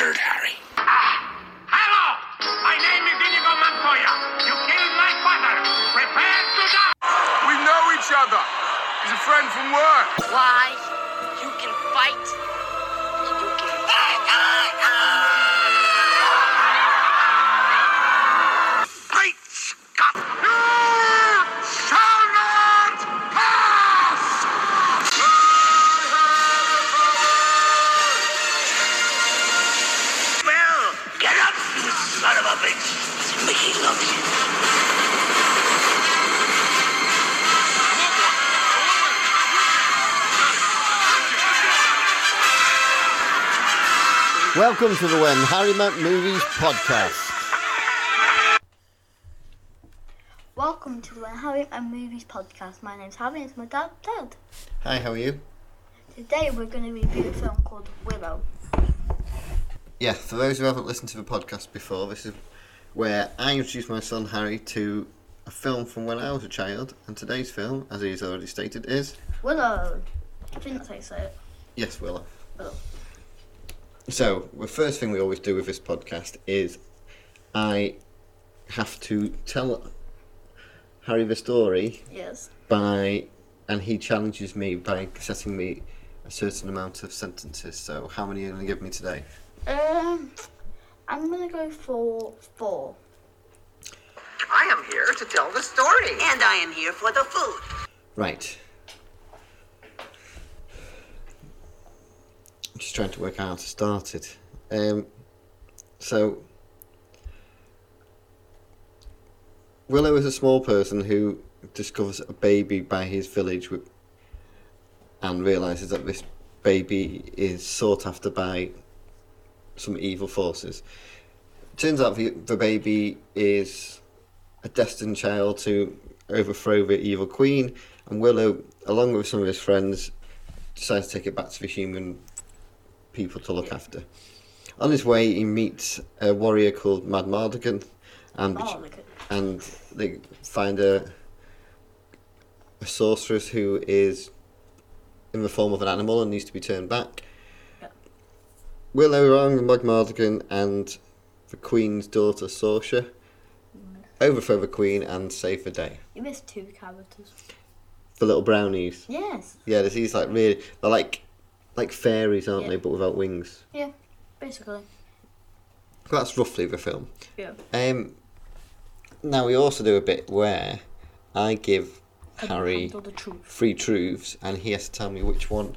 wizard, Harry. Hello! My name is Inigo Montoya. You killed my father. Prepare to die! We know each other. He's a friend from work. Why? You can fight. You can Great Scott! You shall not pass! Well, get up, you son of a bitch! Mickey loves you. Welcome to the When Harry Met Movies podcast. Welcome to the When Harry Met Movies podcast. My name's Harry and it's my dad, Ted. Hi, how are you? Today we're going to review a film called Willow. Yeah, for those who haven't listened to the podcast before, this is where I introduce my son Harry to a film from when I was a child. And today's film, as he's already stated, is... Willow. I think that's how you say it. Yes, Willow. Willow. So, the first thing we always do with this podcast is I have to tell Harry the story. Yes. And he challenges me by setting me a certain amount of sentences. So, how many are you going to give me today? I'm going to go for 4. I am here to tell the story. And I am here for the food. Right. Just trying to work out how to start it. So Willow is a small person who discovers a baby by his village and realises that this baby is sought after by some evil forces. Turns out the baby is a destined child to overthrow the evil queen, and Willow, along with some of his friends, decides to take it back to the human people to look after. On his way, he meets a warrior called Madmartigan, and they find a sorceress who is in the form of an animal and needs to be turned back. Yep. Willow, along with Madmartigan and the queen's daughter Sorsha, overthrow the queen and save the day. You missed 2 characters. The little brownies. Yes. Yeah, these they're like fairies, aren't they, but without wings? Yeah, basically. That's roughly the film. Yeah. Now, we also do a bit where I give Harry three truths, and he has to tell me which one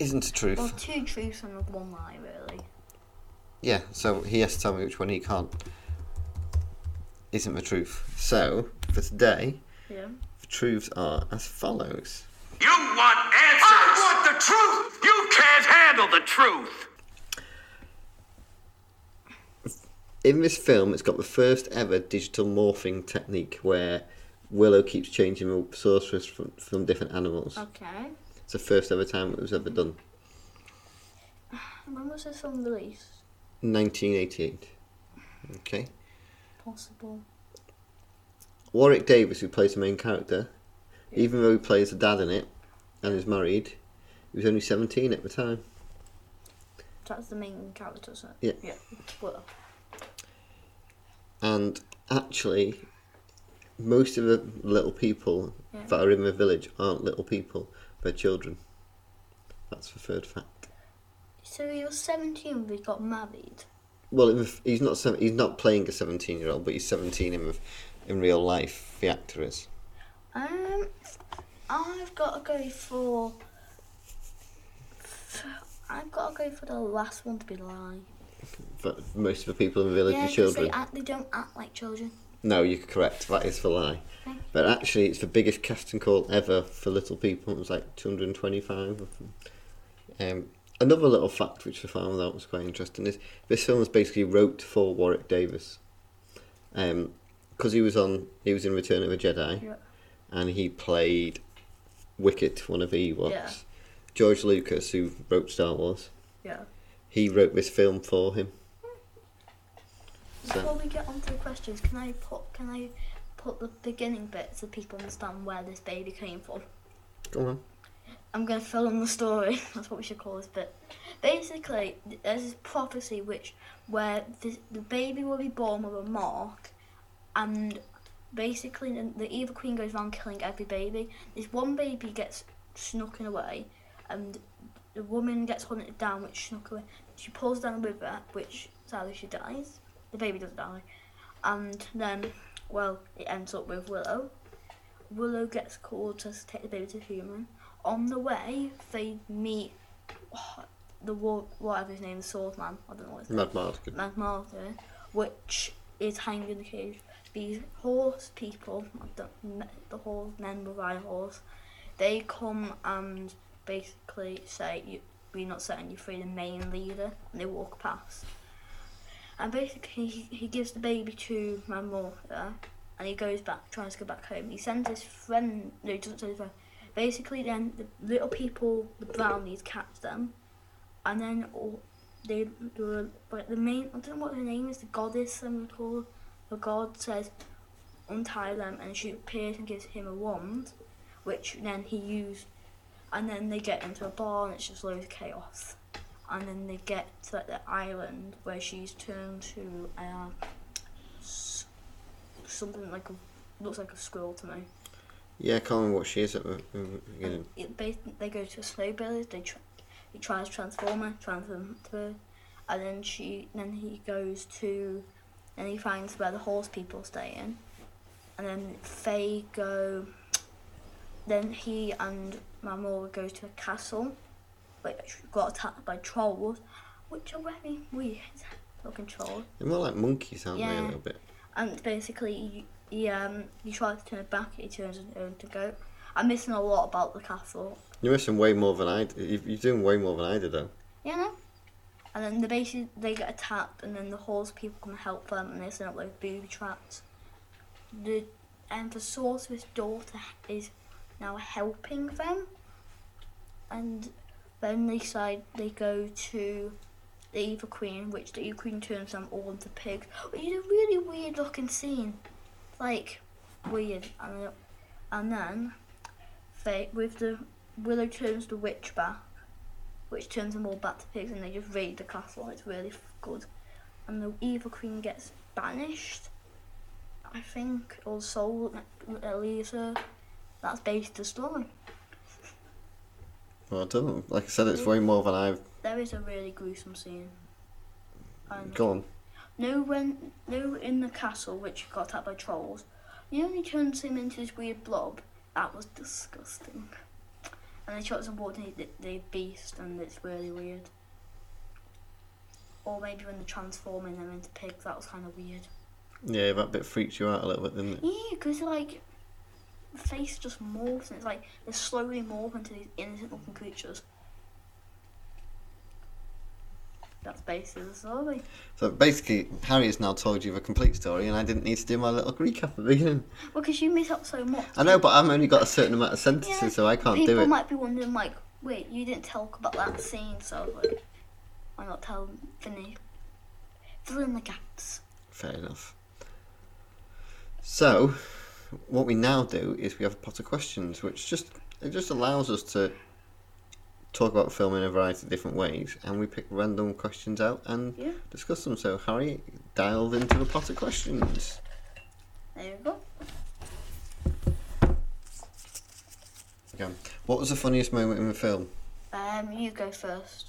isn't a truth. Well, 2 truths and 1 lie, really. Yeah, so he has to tell me which one he can't. Isn't the truth. So, for today, the truths are as follows. You want answers! I want the truth! You can't handle the truth! In this film, it's got the first ever digital morphing technique where Willow keeps changing the sorceress from different animals. Okay. It's the first ever time it was ever done. When was this film released? 1988. Okay. Possible. Warwick Davis, who plays the main character, even though he plays a dad in it and is married, he was only 17 at the time. That's the main character, isn't it? Yeah. Well. And actually, most of the little people that are in the village aren't little people, they're children. That's the third fact. So he was 17 when he got married? Well, he's not playing a 17-year-old, but he's 17 in real life, the actor is. I've got to go for the last one to be a lie. But most of the people in the village are children. They don't act like children. No, you're correct. That is the lie. Okay. But actually, it's the biggest casting call ever for little people. It was like 225 of them. Another little fact which I found out was quite interesting is this film was basically wrote for Warwick Davis, because he was in Return of the Jedi. Yeah. And he played Wicket, one of the Ewoks. Yeah. George Lucas, who wrote Star Wars, he wrote this film for him. Before we get on to the questions, can I put the beginning bit so people understand where this baby came from? Go on. I'm going to fill in the story. That's what we should call this bit. Basically, there's this prophecy where the baby will be born with a mark, and basically the evil queen goes around killing every baby. This one baby gets snucken away, and the woman gets hunted down, which snuck away. She pulls down a river, which sadly she dies. The baby doesn't die. And then, well, it ends up with Willow. Willow gets called to take the baby to the human. On the way, they meet whatever his name is, Swordman. I don't know what his name is. Madmartigan, which is hanged in the cage. These horse people, the horse men will ride a horse. They come and basically say, we're not setting you free, the main leader, and they walk past. And basically, he gives the baby to Madmartigan, and he goes back, tries to go back home. He sends his friend, no, he doesn't send his friend. Basically, then the little people, the brownies, catch them, and then the main, I don't know what her name is, the goddess, I'm called, the god says, untie them, and she appears and gives him a wand, which then he used, and then they get into a bar, and it's just loads of chaos, and then they get to the island where she's turned to something like looks like a squirrel to me. Yeah, I can't remember what she is at the beginning. They go to a snow village. He tries to transform her, and then he finds where the horse people stay in, and then they go. Then he and Mamora go to a castle, which got attacked by trolls, which are very weird looking trolls. They're more like monkeys, aren't they? A little bit. And basically. He tries to turn it back, he turns it into a goat. I'm missing a lot about the castle. You're missing way more than I did. You're doing way more than I did, though. Yeah, no. And then they get attacked, and then the horse people come help them, and they set up like booby traps. The sorceress daughter is now helping them. And then they go to the evil queen, which the evil queen turns them all into pigs, which is a really weird looking scene. Like weird, and then Willow turns the witch back, which turns them all back to pigs, and they just raid the castle. It's really good, and the evil queen gets banished, I think, or soul leaves her. That's based the story. Well, I don't know. Like I said, it's way more than I've. There is a really gruesome scene. And go on. No, in the castle, which got attacked by trolls, he only turns him into this weird blob. That was disgusting. And they shot some water and the beast, and it's really weird. Or maybe when they're transforming them into pigs, that was kind of weird. Yeah, that bit freaked you out a little bit, didn't it? Yeah, because, like, the face just morphs, and it's like, they're slowly morphing into these innocent-looking creatures. That's basically the story. So basically, Harry has now told you the complete story, and I didn't need to do my little recap at the beginning. Well, because you mess up so much. I know, but I've only got a certain amount of sentences, so I can't do it. People might be wondering, like, wait, you didn't talk about that scene, so like, why not tell Vinny? Fill in the gaps. Fair enough. So, what we now do is we have a pot of questions, which just allows us to talk about film in a variety of different ways, and we pick random questions out and discuss them. So Harry, dialed into the pot of questions. There you go. Okay. What was the funniest moment in the film? You go first.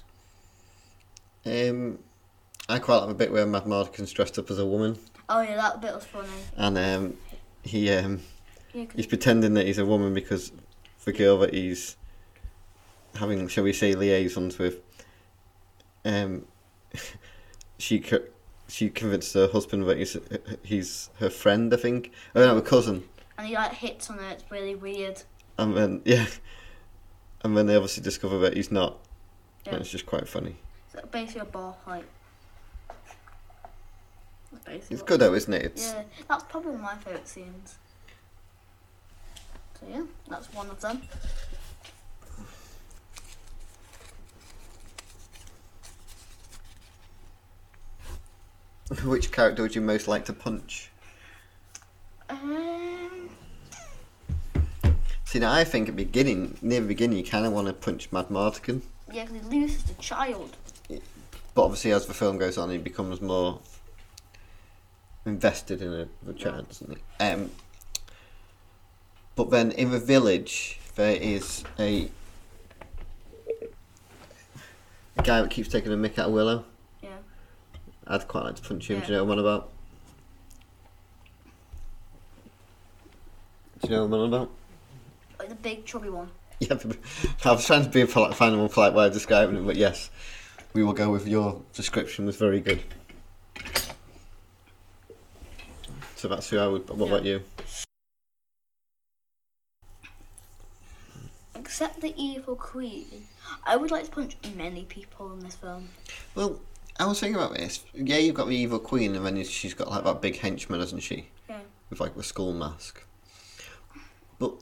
I quite like the bit where Madmartigan's dressed up as a woman. Oh yeah, that bit was funny. And he's pretending that he's a woman because the girl that he's having, shall we say, liaisons with, she convinced her husband that he's her friend, I think. Oh no, her cousin. And he hits on her. It's really weird. And then and then they obviously discover that he's not. Yeah. And it's just quite funny. So basically a bar fight. It's good though, isn't it? Yeah, that's probably one of my favourite scenes. So yeah, that's one of them. Which character would you most like to punch? See, now I think at the beginning, near the beginning, you kind of want to punch Madmartigan. Yeah, because he loses the child. Yeah. But obviously, as the film goes on, he becomes more invested in the child, doesn't he? But then in the village, there is a guy that keeps taking a mick out of Willow. Yeah. I'd quite like to punch him. Yeah. Do you know what I'm on about? Do you know what I'm on about? Like the big chubby one. Yeah, I was trying to be find a more polite way of describing it, but yes, we will go with your description. Was very good. So that's who I would. What about you? Except the evil queen, I would like to punch many people in this film. Well, I was thinking about this. Yeah, you've got the evil queen, and then she's got like that big henchman, hasn't she? Yeah. With like the skull mask. But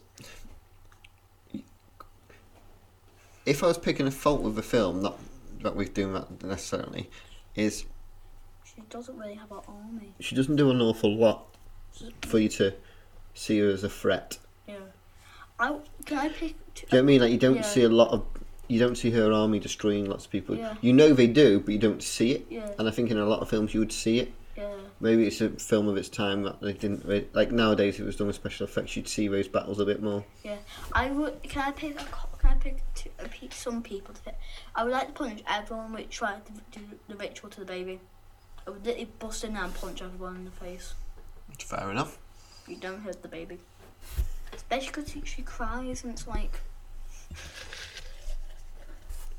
if I was picking a fault with the film, not that we're doing that necessarily, is she doesn't really have an army. She doesn't do an awful lot for you to see her as a threat. Yeah. Can I pick? Do you know what I mean? Like, you don't see a lot of, you don't see her army destroying lots of people. Yeah. You know they do, but you don't see it. Yeah. And I think in a lot of films you would see it. Yeah. Maybe it's a film of its time that they didn't really, like nowadays it was done with special effects. You'd see those battles a bit more. Yeah, I would. Can I pick some people to pick? I would like to punch everyone which tried to do the ritual to the baby. I would literally bust in there and punch everyone in the face. Fair enough. You don't hurt the baby. Especially because she cries and it's like...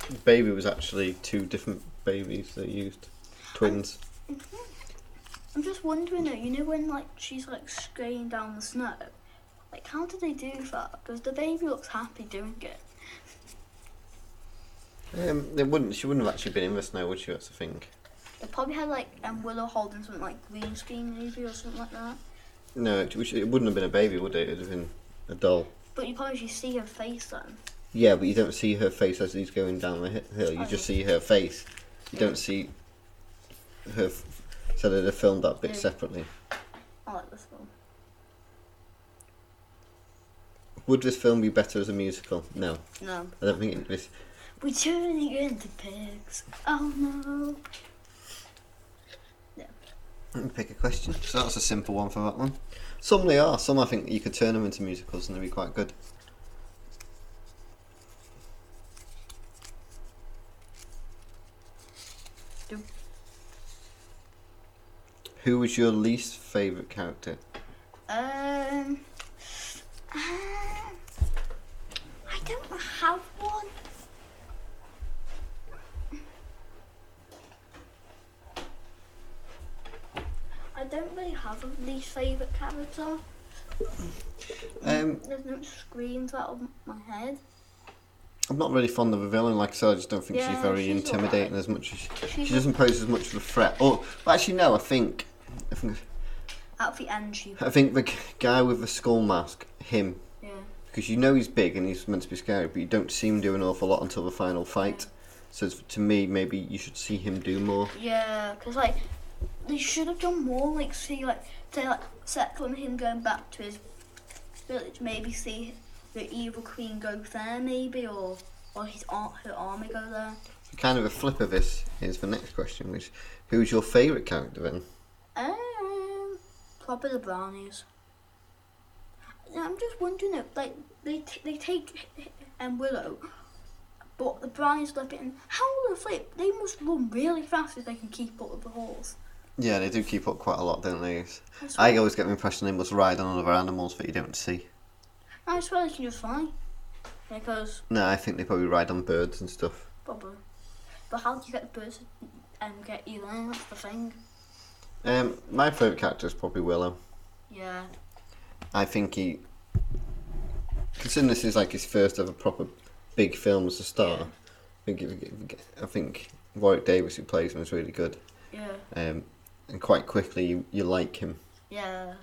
The baby was actually two different babies they used. Twins. I'm just wondering though, you know when like she's like skiing down the snow? Like how did they do that? Because the baby looks happy doing it. She wouldn't have actually been in the snow, would she? That's the thing. They probably had like Willow holding something like green screen maybe or something like that. No, it wouldn't have been a baby, would it? It would have been a doll. But you probably should see her face then. Yeah, but you don't see her face as he's going down the hill. You just see her face. You don't see her. So they'd have filmed that bit separately. I like this film. Would this film be better as a musical? No. No. I don't think it is. We're turning into pigs. Oh no. Let me pick a question. So that's a simple one for that one. Some they are. Some I think you could turn them into musicals and they'd be quite good. Yeah. Who was your least favourite character? I don't have one. I don't really have a least favourite character. There's no screams out of my head. I'm not really fond of the villain, like I said, I just don't think she's very intimidating as much as... She doesn't pose as much of a threat. Oh, well, actually, no, I think at the end, I think the guy with the skull mask, him. Yeah. Because you know he's big and he's meant to be scary, but you don't see him do an awful lot until the final fight. Yeah. So to me, maybe you should see him do more. Yeah, because, like... They should have done more, like see, like say, like set from him going back to his village. Maybe see the evil queen go there, maybe, or his aunt, her army go there. Kind of a flip of this is the next question, which who's your favourite character then? Probably the brownies. I'm just wondering if like they take Willow, but the brownies left it in. How will they flip? They must run really fast if they can keep up with the horse. Yeah, they do keep up quite a lot, don't they? I always get the impression they must ride on other animals that you don't see. I swear they can just fly. Because... No, I think they probably ride on birds and stuff. Probably. But how do you get the birds to get you there? That's the thing. My favourite character is probably Willow. Yeah. I think he... Considering this is like his first ever proper big film as a star, yeah. I think Warwick Davis, who plays him, is really good. Yeah. And quite quickly you like him. Yeah.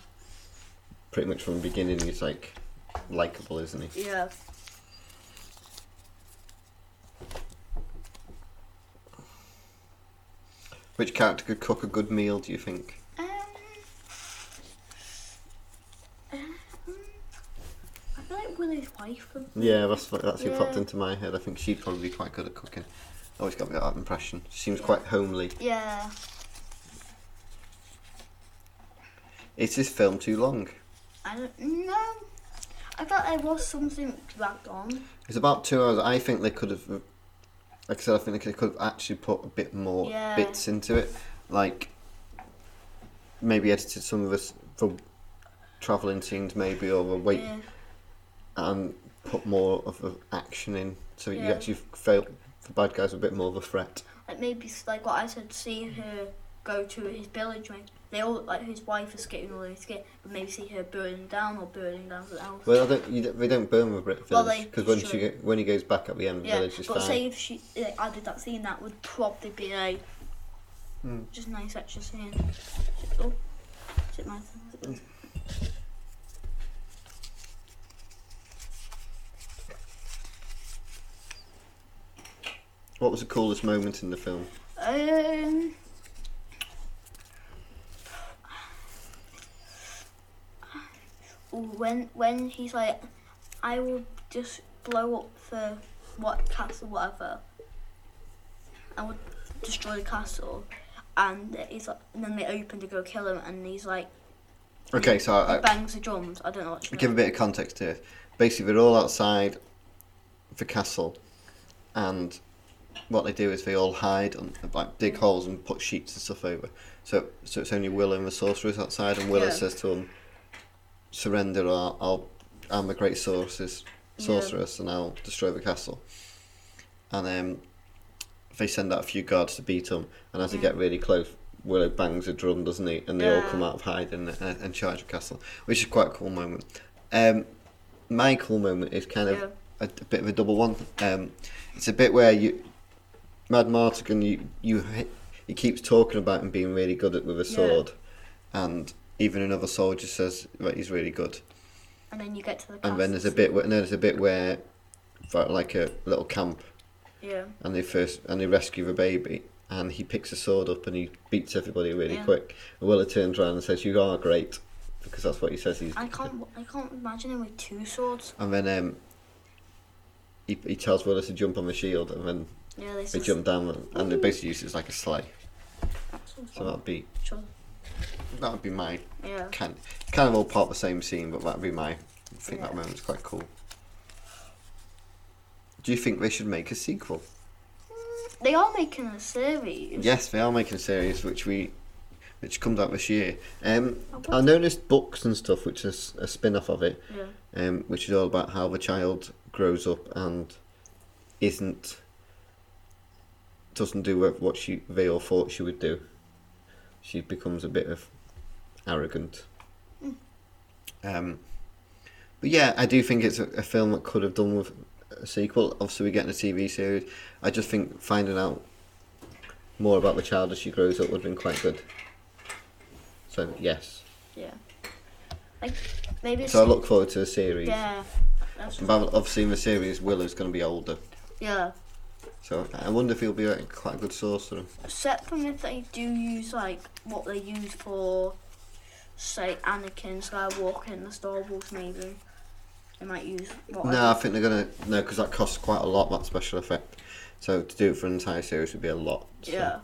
Pretty much from the beginning he's like likeable, isn't he? Yeah. Which character could cook a good meal, do you think? I feel like Willow's wife. Yeah, that's who popped into my head. I think she'd probably be quite good at cooking. Always got me that impression. She seems quite homely. Yeah. Is this film too long? I don't know. I thought there was something dragged on. It's about 2 hours. I think they could have, like I said, I think they could have actually put a bit more bits into it. Like, maybe edited some of us for travelling scenes, maybe, or a wait and put more of an action in so you actually felt the bad guys a bit more of a threat. Like, maybe, like what I said, see her go to his village, right? They all, like, his wife is getting all these kids, but maybe see her burning down something else. Well, they don't burn the village, because when he goes back at the end, the village is fine. But say if she added that scene, that would probably be just a nice extra scene. Oh, is it my turn? What was the coolest moment in the film? When he's like, I will just blow up the castle, whatever. I would destroy the castle, and he's like, and then they open to go kill him, and he's like, okay, so he bangs the drums. I don't know what to give a bit of context here. Basically, they're all outside the castle, and what they do is they all hide and like dig holes and put sheets and stuff over. So it's only Willow and the sorcerers outside, and Willow says to him, surrender, or I'm a great sorceress, and I'll destroy the castle. And they send out a few guards to beat him, and as they get really close, Willow bangs a drum, doesn't he? And they all come out of hiding and charge the castle, which is quite a cool moment. My cool moment is kind of a bit of a double one. It's a bit where Madmartigan, he keeps talking about him being really good with a sword, and even another soldier says that he's really good. And then you get to the castle. And then there's a bit where, like a little camp. Yeah. And they rescue the baby, and he picks a sword up and he beats everybody really quick. And Willow turns around and says, "You are great," because that's what he says he's. I can't imagine him with two swords. And then he tells Willow to jump on the shield, and then they jump down and they basically use it as like a sleigh. So that'd be. Sure. That would be my kind of all part of the same scene, but that'd be my. I think that moment's quite cool. Do you think they should make a sequel? They are making a series. Yes, they are making a series, which comes out this year. I noticed books and stuff, which is a spin-off of it, which is all about how the child grows up and doesn't do what they all thought she would do. She becomes a bit of arrogant. But yeah, I do think it's a film that could have done with a sequel. Obviously, we're getting a TV series. I just think finding out more about the child as she grows up would have been quite good. So, yes. Yeah. I look forward to a series. Yeah. Obviously, in the series, Willow's going to be older. Yeah. So I wonder if he'll be quite a good sorcerer. Except from if they do use like what they use for, say, Anakin Skywalker in the Star Wars, maybe they might use. I think they're gonna because that costs quite a lot, that special effect. So to do it for an entire series would be a lot. So. Yeah.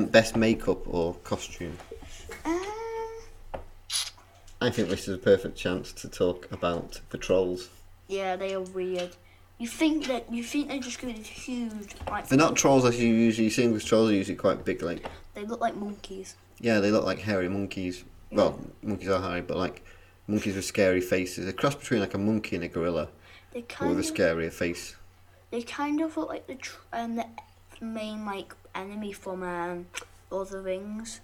Best makeup or costume. I think this is a perfect chance to talk about the trolls. Yeah, they are weird. You think they're just going to huge. Like, they're not trolls as you usually see, because trolls are usually quite big. Like they look like monkeys. Yeah, they look like hairy monkeys. Yeah. Well, monkeys are hairy, but like monkeys with scary faces. A cross between like a monkey and a gorilla, with a scarier face. They kind of look like the main like enemy from Lord of the Rings.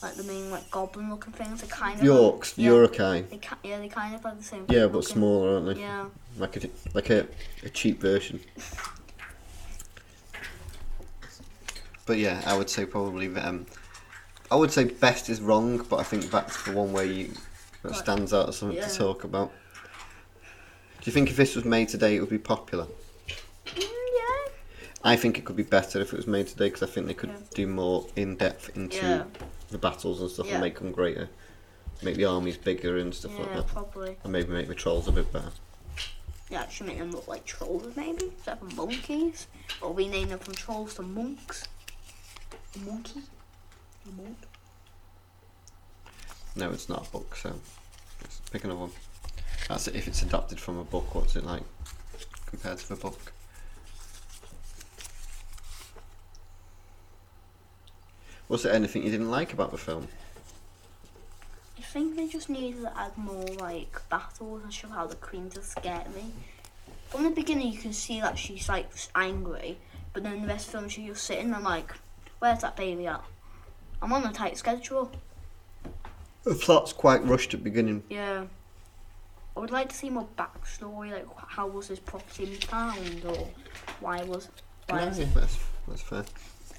Like the main like goblin-looking things. They're kind of Yorks, like, Uruk-hai. They kind of like the same. Yeah, but smaller, aren't they? Yeah. Like a cheap version. But yeah, I would say probably I would say best is wrong, but I think that's the one where that stands out as something to talk about. Do you think if this was made today, it would be popular? Yeah. I think it could be better if it was made today, because I think they could do more in depth into the battles and stuff, and make them greater, make the armies bigger and stuff like that. Probably. And maybe make the trolls a bit better. That should make them look like trolls, maybe. Instead of monkeys. Or rename them from trolls to monks. A monkey? A monk? No, it's not a book, so just pick another one. That's it, if it's adapted from a book, what's it like compared to the book? Was there anything you didn't like about the film? I think they just needed to add more, like, battles and show how the Queen does scare me. From the beginning, you can see that she's, like, angry, but then the rest of the film, she's just sitting there, like, where's that baby at? I'm on a tight schedule. The plot's quite rushed at the beginning. Yeah. I would like to see more backstory, like how was this property found, or why was... Why no, that's fair.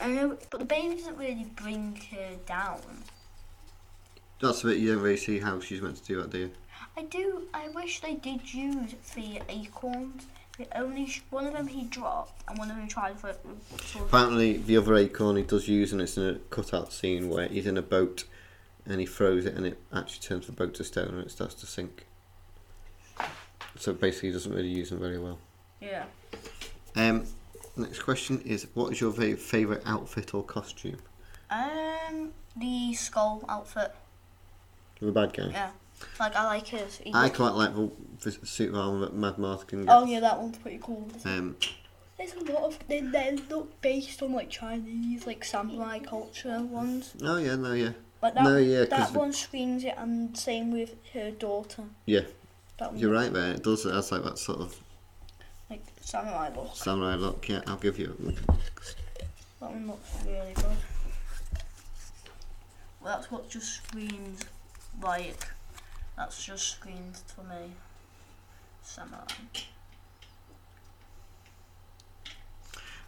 I know, but the baby doesn't really bring her down. That's a bit, you don't really see how she's meant to do that, do you? I do. I wish they did use the acorns. One of them he dropped, and one of them tried for... Apparently, the other acorn he does use, and it's in a cut-out scene where he's in a boat, and he throws it, and it actually turns the boat to stone, and it starts to sink. So basically, he doesn't really use them very well. Yeah. Next question is, what is your favourite outfit or costume? The skull outfit. The bad guy? Yeah. Like, I like his... I quite like the suit of armour that Madmartigan gets. Oh yeah, that one's pretty cool. There's a lot of... They look based on, like, Chinese, like, samurai culture ones. Oh yeah, no, yeah. Like that, no, yeah, that one screams it, and same with her daughter. Yeah. You're right there, it does, it has like that sort of... Like samurai look. Samurai look, yeah, I'll give you a look. That one looks really good. Well, that's what just screams, like, that's just screams for me. Samurai.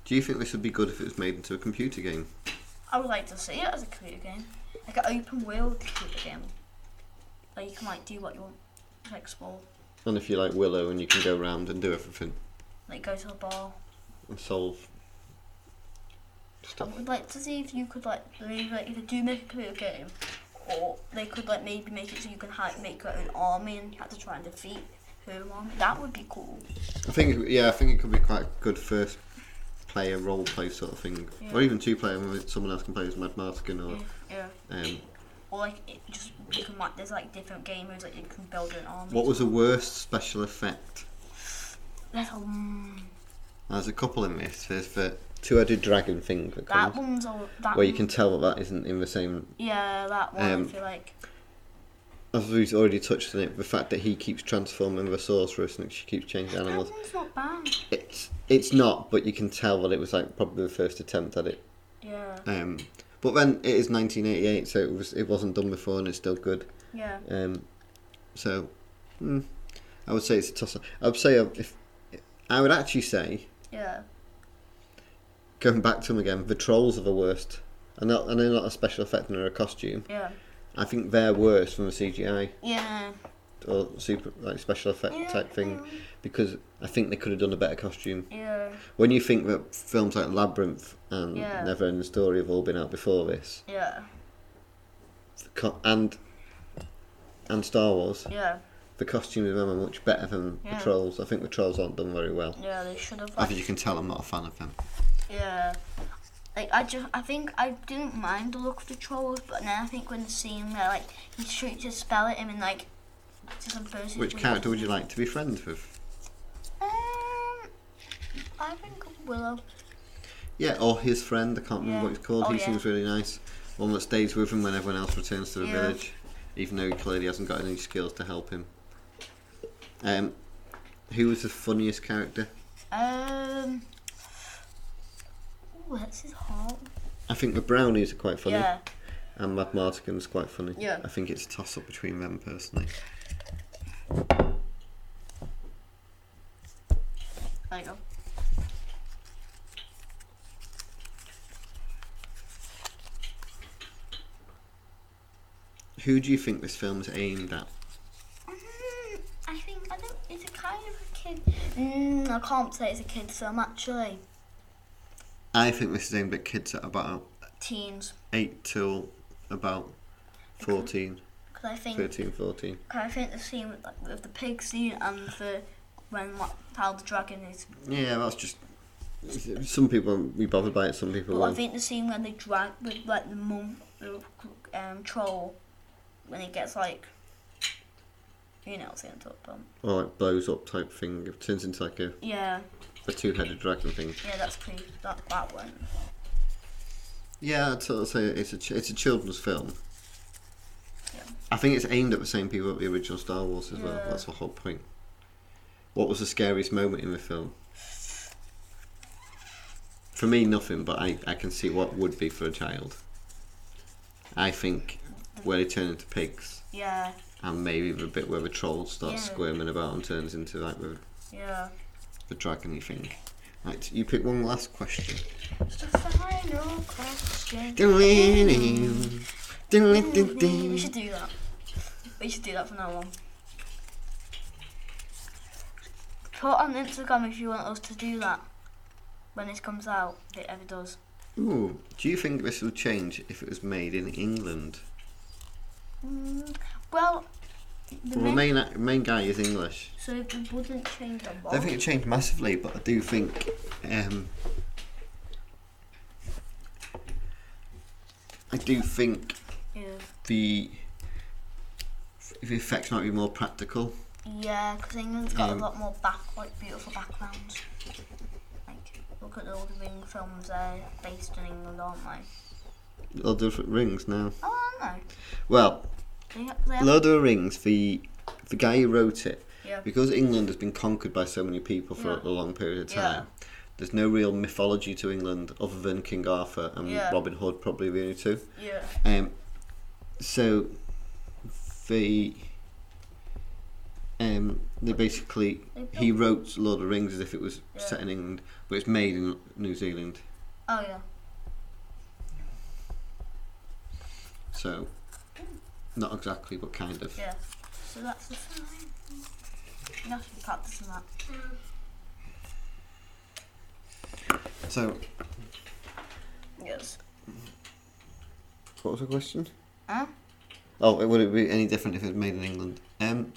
Do you think this would be good if it was made into a computer game? I would like to see it as a computer game. Like an open world computer game. Where you can, like, do what you want. Explore. And if you like Willow, and you can go around and do everything. Like go to the bar. And solve stuff. I would like to see if you could like either do make a computer game, or they could like maybe make it so you can make your own army and you had to try and defeat her army. That would be cool. I think it could be quite good first player role play sort of thing, yeah. Or even two player where someone else can play as Madmartigan or. Yeah. Or like it just you can like there's like different game modes, like you can build an army. What was the worst special effect? There's a couple in this. There's the two-headed dragon thing that you can tell that isn't in the same. Yeah, that one. I feel like. As we've already touched on it, the fact that he keeps transforming the sorceress and she keeps changing animals. That one's not bad. It's not, but you can tell that it was like probably the first attempt at it. Yeah. But then it is 1988, so it wasn't done before, and it's still good. Yeah. I would say it's a toss-up. I would say Yeah. Going back to them again, the trolls are the worst, and they're not a special effect, and they're a costume. Yeah. I think they're worse than the CGI. Yeah. Or super like special effect type thing, because I think they could have done a better costume. Yeah. When you think that films like Labyrinth and Never Ending Story have all been out before this. Yeah. And Star Wars. Yeah. The costumes of them are much better than the trolls. I think the trolls aren't done very well. Yeah, they should have. I think you can tell I'm not a fan of them. Yeah. Like I think I didn't mind the look of the trolls, but then I think when the scene where like he shoots his spell at him and like. Which character would you like to be friends with? I think Willow. Yeah, or his friend, I can't remember what he's called, seems really nice. One that stays with him when everyone else returns to the village, even though he clearly hasn't got any skills to help him. Who was the funniest character? Oh, that's his heart. I think the brownies are quite funny. Yeah. And Madmartigan's quite funny. Yeah. I think it's a toss-up between them, personally. There you go. Who do you think this film's aimed at? I think it's a kind of a kid. I can't say it's a kid film, actually. I think this is aimed at kids at about... Teens. 8 till... About 14, 13, 14. I think the scene with the pig scene and the when like how the dragon is. Yeah, that's just. Some people won't be bothered by it. Some people. But won't. I think the scene when they drag with like the mum troll when it gets like. You know, it's going to up. Or like blows up type thing. It turns into like a. Yeah. A two-headed dragon thing. Yeah, that's pretty. That one. Yeah, I'd sort of say it's a children's film. Yeah. I think it's aimed at the same people at the original Star Wars as well. That's the whole point. What was the scariest moment in the film? For me, nothing, but I can see what would be for a child. I think where they turn into pigs. Yeah. And maybe the bit where the troll starts squirming about and turns into like the dragony thing. Right, you pick one last question. It's the final question. We should do that. We should do that from now on. Put on Instagram if you want us to do that. When this comes out, if it ever does. Ooh, do you think this would change if it was made in England? Well... The main guy is English. So it wouldn't change a lot. I don't think it changed massively, but I do think... the effects might be more practical. Yeah, because England's got a lot more beautiful backgrounds. Like, look at all the Ring films there, based in England, aren't they? Lord of the Rings now. Oh, aren't they? Well... Lord of the Rings, the guy who wrote it, because England has been conquered by so many people for a long period of time, there's no real mythology to England other than King Arthur and Robin Hood, probably the only two. Yeah. So he wrote Lord of the Rings as if it was set in England, but it's made in New Zealand. Oh yeah. So. Not exactly, but kind of. Yeah. So that's the sign. You have to be practicing that. So. Yes. What was the question? Huh? Oh, would it be any different if it was made in England? No.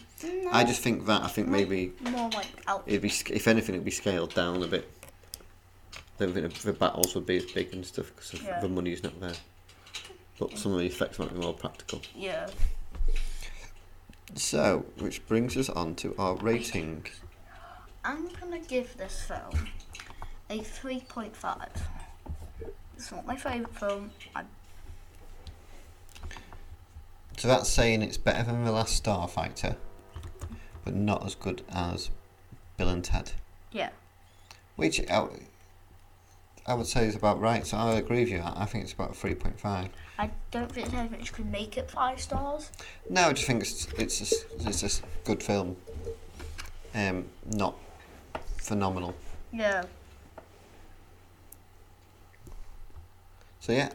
I just think that, maybe. More like out. It'd be, if anything, it'd be scaled down a bit. I don't think the battles would be as big and stuff because the money's not there. But some of the effects might be more practical. Yeah. So, which brings us on to our rating. I'm going to give this film a 3.5. It's not my favourite film. So that's saying it's better than The Last Starfighter, but not as good as Bill and Ted. Yeah. Which I would say is about right, so I agree with you. I think it's about 3.5. I don't think there's anything you could make it 5 stars. No, I just think it's a good film. Not phenomenal. Yeah. So yeah,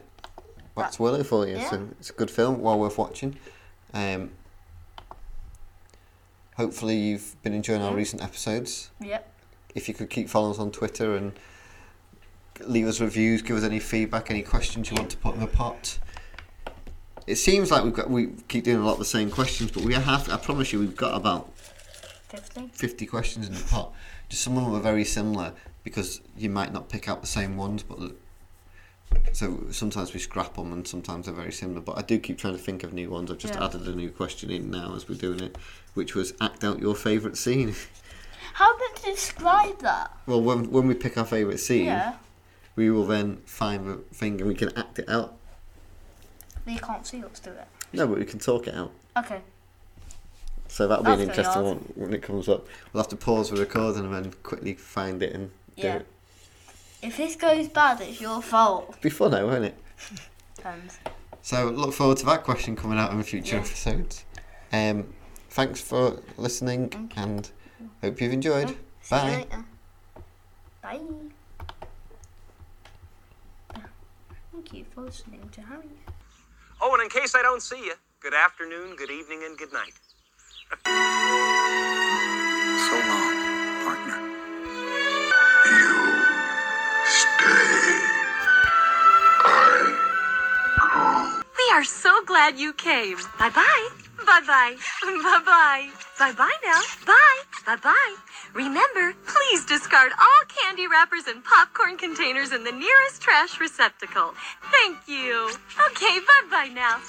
that's Willow for you. Yeah. So it's a good film, well worth watching. Hopefully you've been enjoying our recent episodes. Yep. If you could keep following us on Twitter and leave us reviews, give us any feedback, any questions you want to put in the pot. It seems like we keep doing a lot of the same questions, but we have, I promise you, we've got about 50 questions in the pot. Just some of them are very similar because you might not pick out the same ones, but so sometimes we scrap them and sometimes they're very similar. But I do keep trying to think of new ones. I've just added a new question in now as we're doing it, which was act out your favourite scene. How did you describe that? Well, when we pick our favourite scene... Yeah. We will then find the thing and we can act it out. But you can't see us do it. No, but we can talk it out. Okay. So that'll be an interesting one when it comes up. We'll have to pause the recording and then quickly find it and do it. If this goes bad, it's your fault. It'll be fun though, won't it? Depends. So look forward to that question coming out in future episodes. Thanks for listening and hope you've enjoyed. Okay. Bye. See you later. Bye. Thank you for listening to Harry. Oh, and in case I don't see you, good afternoon, good evening, and good night. So long, partner. You stay. I go. We are so glad you came. Bye-bye. Bye-bye. Bye-bye. Bye-bye now. Bye. Bye-bye. Remember, please discard all candy wrappers and popcorn containers in the nearest trash receptacle. Thank you. Okay, bye-bye now.